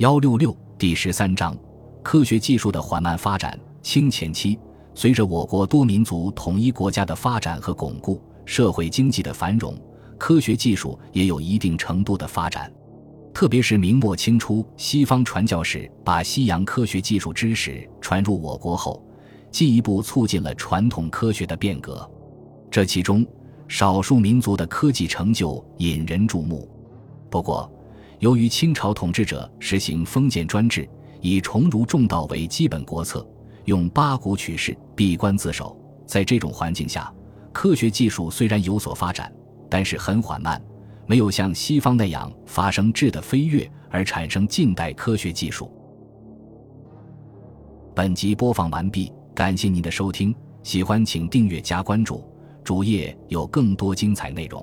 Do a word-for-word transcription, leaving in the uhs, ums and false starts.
一百六十六第十三章，科学技术的缓慢发展。清前期，随着我国多民族统一国家的发展和巩固，社会经济的繁荣，科学技术也有一定程度的发展。特别是明末清初，西方传教士把西洋科学技术知识传入我国后，进一步促进了传统科学的变革。这其中，少数民族的科技成就引人注目。不过，由于清朝统治者实行封建专制，以崇儒重道为基本国策，用八股取士，闭关自守，在这种环境下，科学技术虽然有所发展，但是很缓慢，没有像西方那样发生质的飞跃而产生近代科学技术。本集播放完毕，感谢您的收听，喜欢请订阅加关注，主页有更多精彩内容。